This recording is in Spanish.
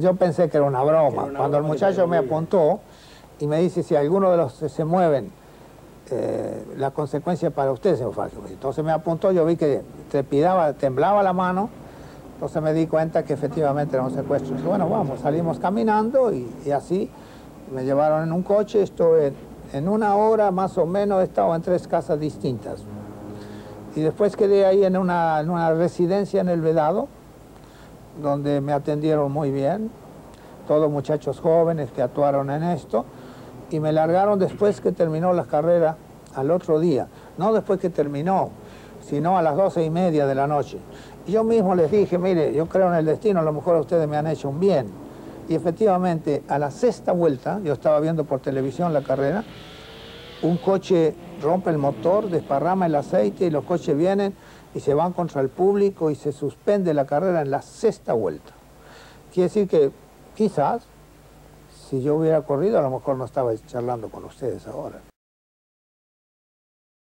Yo pensé que era una broma. Cuando el muchacho me apuntó y me dice, si alguno de los se mueven, la consecuencia para usted, señor Falcón. Entonces me apuntó, yo vi que trepidaba, temblaba la mano, entonces me di cuenta que efectivamente era un secuestro. Y bueno, vamos, salimos caminando y así me llevaron en un coche. Estuve en una hora más o menos, estaba en 3 casas distintas. Y después quedé ahí en una residencia en El Vedado, donde me atendieron muy bien, todos muchachos jóvenes que actuaron en esto, y me largaron después que terminó la carrera, al otro día. No después que terminó, sino a las 12:30 de la noche. Y yo mismo les dije, mire, yo creo en el destino, a lo mejor ustedes me han hecho un bien. Y efectivamente, a la 6ª vuelta, yo estaba viendo por televisión la carrera, un coche rompe el motor, desparrama el aceite y los coches vienen y se van contra el público y se suspende la carrera en la 6ª vuelta. Quiere decir que quizás, si yo hubiera corrido, a lo mejor no estaba charlando con ustedes ahora.